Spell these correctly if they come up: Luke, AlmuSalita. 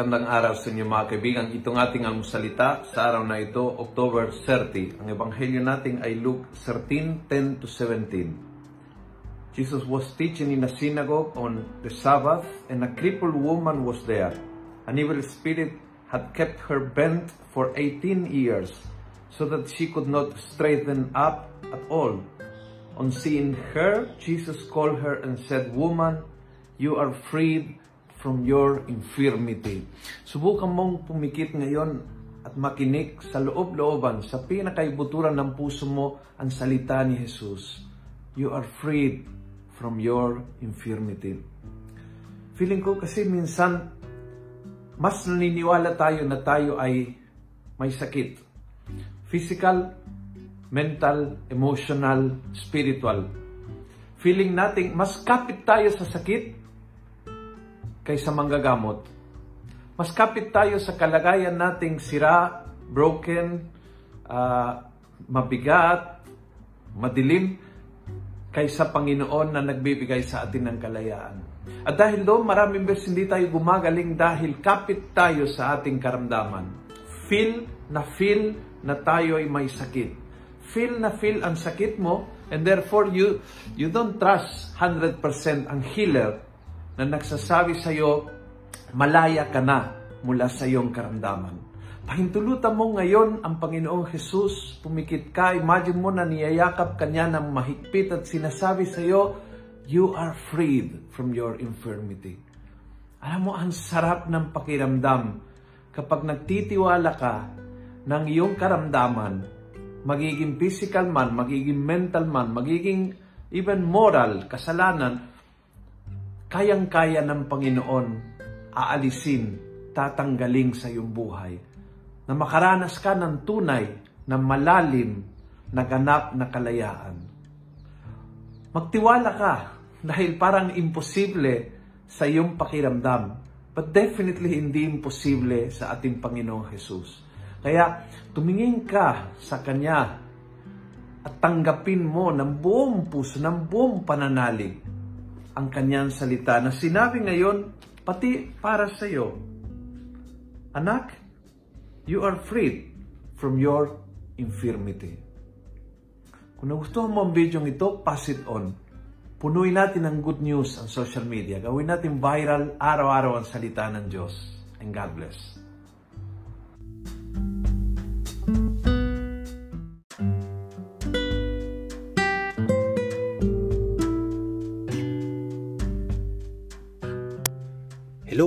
Magandang araw sa inyo mga kaibigan. Itong ating almusalita sa araw na ito, October 30. Ang ebanghelyo natin ay Luke 13:10-17. Jesus was teaching in a synagogue on the Sabbath, and a crippled woman was there. An evil spirit had kept her bent for 18 years, so that she could not straighten up at all. On seeing her, Jesus called her and said, "Woman, you are freed from your infirmity." Subukan mong pumikit ngayon at makinig sa loob-looban, sa pinakaibuturan ng puso mo ang salita ni Jesus. You are freed from your infirmity. Feeling ko kasi minsan, mas naniniwala tayo na tayo ay may sakit. Physical, mental, emotional, spiritual. Feeling natin, mas kapit tayo sa sakit kaysa manggagamot. Mas kapit tayo sa kalagayan nating sira, broken, mabigat, madilim, kaysa Panginoon na nagbibigay sa atin ng kalayaan. At dahil doon, maraming beses hindi tayo gumagaling dahil kapit tayo sa ating karamdaman. Feel na tayo ay may sakit. Feel na feel ang sakit mo, and therefore you don't trust 100% ang healer na nagsasabi sa'yo, malaya ka na mula sa iyong karamdaman. Pahintulutan mo ngayon ang Panginoong Jesus, pumikit ka, imagine mo na niyayakap ka niya ng mahigpit at sinasabi sa'yo, you are freed from your infirmity. Alam mo, ang sarap ng pakiramdam kapag nagtitiwala ka ng iyong karamdaman, magiging physical man, magiging mental man, magiging even moral, kasalanan, kayang-kaya ng Panginoon aalisin, tatanggaling sa iyong buhay. Na makaranas ka ng tunay na malalim na ganap na kalayaan. Magtiwala ka dahil parang imposible sa iyong pakiramdam. But definitely hindi imposible sa ating Panginoong Jesus. Kaya tumingin ka sa Kanya at tanggapin mo ng buong puso, ng buong pananalig ang Kanyang salita na sinabi ngayon pati para sa iyo. Anak, you are freed from your infirmity. Kung nagustuhan mo ang video ito, pass it on. Punuin natin ng good news ang social media. Gawin natin viral araw-araw ang salita ng Diyos. And God bless. Hello